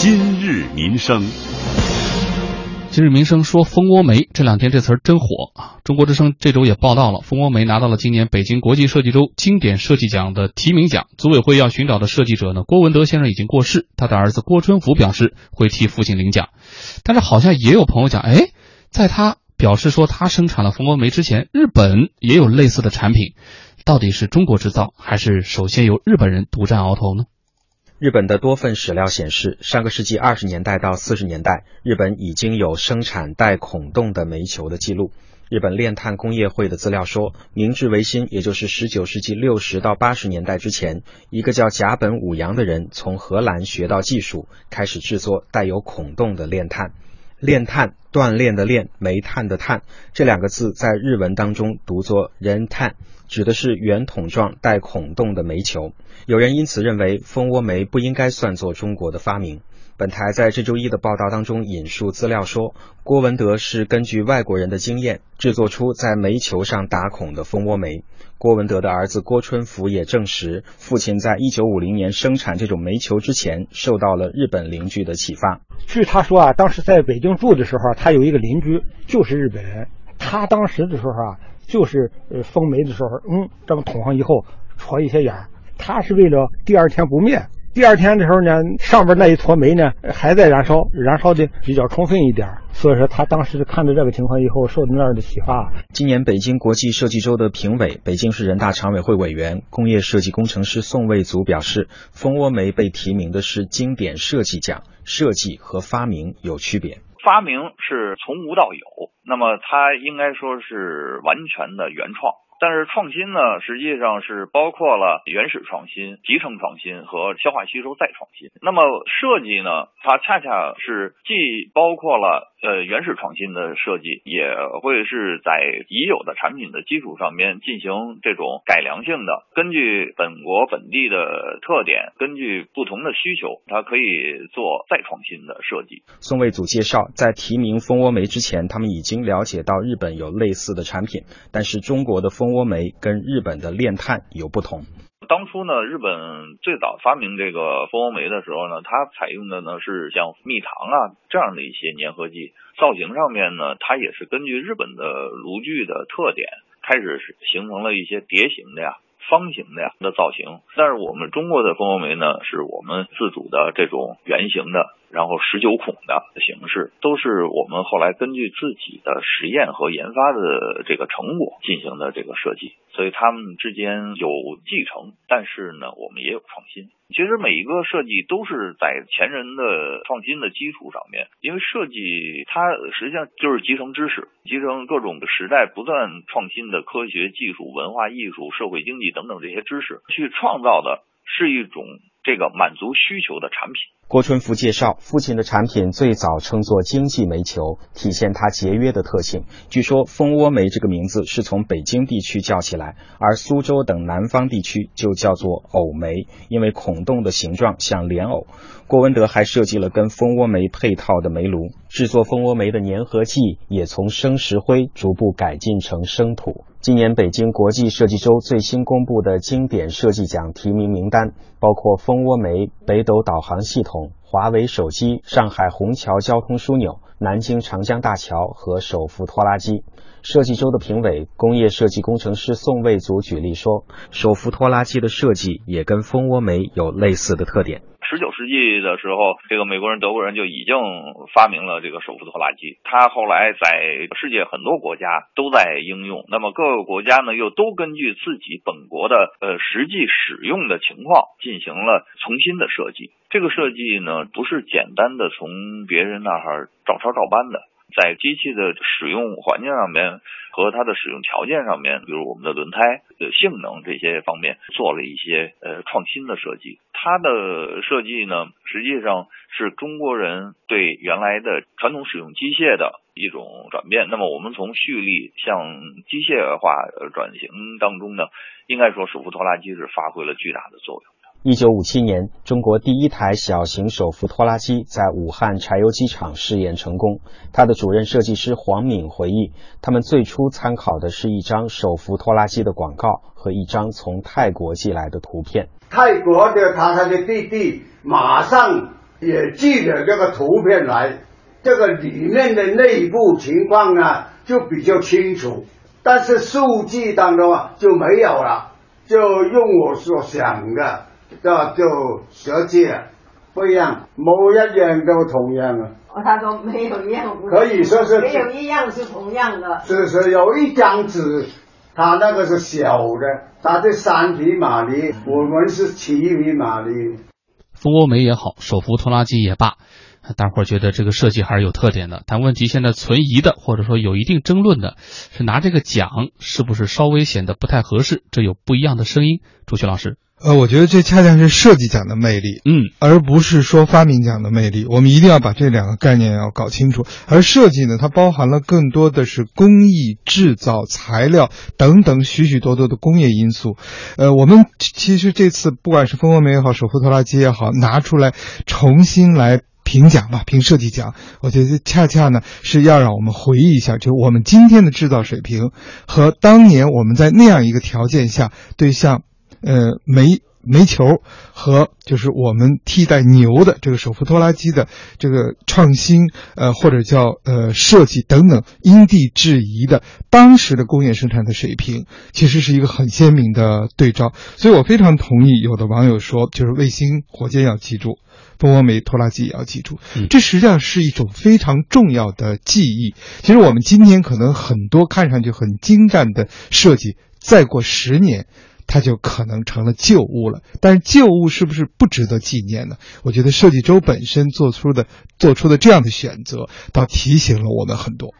今日民生说蜂窝煤，这两天这词儿真火啊！中国之声这周也报道了，蜂窝煤拿到了今年北京国际设计周经典设计奖的提名奖。组委会要寻找的设计者呢，郭文德先生已经过世，他的儿子郭春福表示会替父亲领奖。但是好像也有朋友讲，在他表示说他生产了蜂窝煤之前，日本也有类似的产品，到底是中国制造，还是首先由日本人独占鳌头呢？日本的多份史料显示，上个世纪20年代到40年代，日本已经有生产带孔洞的煤球的记录。日本炼炭工业会的资料说，明治维新，也就是19世纪60到80年代之前，一个叫甲本武洋的人从荷兰学到技术，开始制作带有孔洞的炼炭。炼炭，锻炼的炼，煤炭的炭，这两个字在日文当中读作人炭，指的是圆筒状带孔洞的煤球。有人因此认为蜂窝煤不应该算作中国的发明。本台在这周一的报道当中引述资料说，郭文德是根据外国人的经验制作出在煤球上打孔的蜂窝煤。郭文德的儿子郭春福也证实，父亲在1950年生产这种煤球之前，受到了日本邻居的启发。据他说啊，当时在北京住的时候，他有一个邻居就是日本人，他当时的时候啊，就是封煤的时候，这么捅上以后戳一些眼，他是为了第二天不灭。第二天的时候呢，上边那一坨煤呢还在燃烧，燃烧的比较充分一点，所以说他当时看到这个情况以后受到那样的启发。今年北京国际设计周的评委、北京市人大常委会委员、工业设计工程师宋卫祖表示，蜂窝煤被提名的是经典设计奖，设计和发明有区别。发明是从无到有，那么它应该说是完全的原创。但是创新呢，实际上是包括了原始创新、集成创新和消化吸收再创新。那么设计呢，它恰恰是既包括了原始创新的设计，也会是在已有的产品的基础上面进行这种改良性的，根据本国本地的特点，根据不同的需求，它可以做再创新的设计。宋卫祖介绍，在提名蜂窝煤之前，他们已经了解到日本有类似的产品，但是中国的蜂窝煤跟日本的炼炭有不同。当初呢，日本最早发明这个蜂窝煤的时候呢，它采用的呢是像蜜糖啊这样的一些粘合剂，造型上面呢，它也是根据日本的炉具的特点，开始形成了一些蝶形的呀、方形的呀的造型。但是我们中国的蜂窝煤呢，是我们自主的这种圆形的，然后19孔的形式，都是我们后来根据自己的实验和研发的这个成果进行的这个设计，所以他们之间有继承，但是呢，我们也有创新。其实每一个设计都是在前人的创新的基础上面，因为设计它实际上就是集成知识，集成各种时代不断创新的科学技术、文化艺术、社会经济等等这些知识，去创造的是一种这个满足需求的产品。郭春福介绍，父亲的产品最早称作经济煤球，体现它节约的特性。据说蜂窝煤这个名字是从北京地区叫起来，而苏州等南方地区就叫做藕煤，因为孔洞的形状像莲藕。郭文德还设计了跟蜂窝煤配套的煤炉，制作蜂窝煤的粘合剂也从生石灰逐步改进成生土。今年北京国际设计周最新公布的经典设计奖提名名单，包括蜂窝煤、北斗导航系统、华为手机、上海虹桥交通枢纽、南京长江大桥和手扶拖拉机。设计周的评委、工业设计工程师宋卫祖举例说，手扶拖拉机的设计也跟蜂窝煤有类似的特点。19世纪的时候，这个美国人、德国人就已经发明了这个手扶拖拉机，它后来在世界很多国家都在应用。那么各个国家呢，又都根据自己本国的实际使用的情况进行了重新的设计。这个设计呢，不是简单的从别人那儿照抄照搬的，在机器的使用环境上面和它的使用条件上面，比如我们的轮胎的性能这些方面做了一些创新的设计。它的设计呢，实际上是中国人对原来的传统使用机械的一种转变。那么我们从蓄力向机械化转型当中呢，应该说手扶拖拉机是发挥了巨大的作用。1957年，中国第一台小型手扶拖拉机在武汉柴油机场试验成功。它的主任设计师黄敏回忆，他们最初参考的是一张手扶拖拉机的广告和一张从泰国寄来的图片。泰国的他的弟弟马上也寄了这个图片来，这个里面的内部情况啊就比较清楚，但是数据当中啊就没有了，就用我所想的就设计了，不一样，某一样都同样啊。哦，他说没有一样不同，可以说是没有一样是同样的。是有一张纸，他那个是小的，他是3匹马力，我们是7匹马力。蜂窝煤也好，手扶拖拉机也罢，大伙儿觉得这个设计还是有特点的。但问题现在存疑的，或者说有一定争论的，是拿这个奖是不是稍微显得不太合适？这有不一样的声音。朱旭老师，我觉得这恰恰是设计奖的魅力，而不是说发明奖的魅力。我们一定要把这两个概念要搞清楚。而设计呢，它包含了更多的是工艺、制造、材料等等许许多多的工业因素。我们其实这次不管是蜂窝煤也好，手扶拖拉机也好，拿出来重新来评奖吧，评设计奖，我觉得恰恰呢是要让我们回忆一下，就是我们今天的制造水平和当年我们在那样一个条件下对象煤球和就是我们替代牛的这个手扶拖拉机的这个创新，或者叫设计等等，因地制宜的当时的工业生产的水平，其实是一个很鲜明的对照。所以我非常同意有的网友说，就是卫星、火箭要记住，蜂窝煤、拖拉机也要记住，这实际上是一种非常重要的记忆。其实我们今天可能很多看上去很精湛的设计，再过10年它就可能成了旧物了，但是旧物是不是不值得纪念呢？我觉得设计周本身做出的这样的选择，倒提醒了我们很多。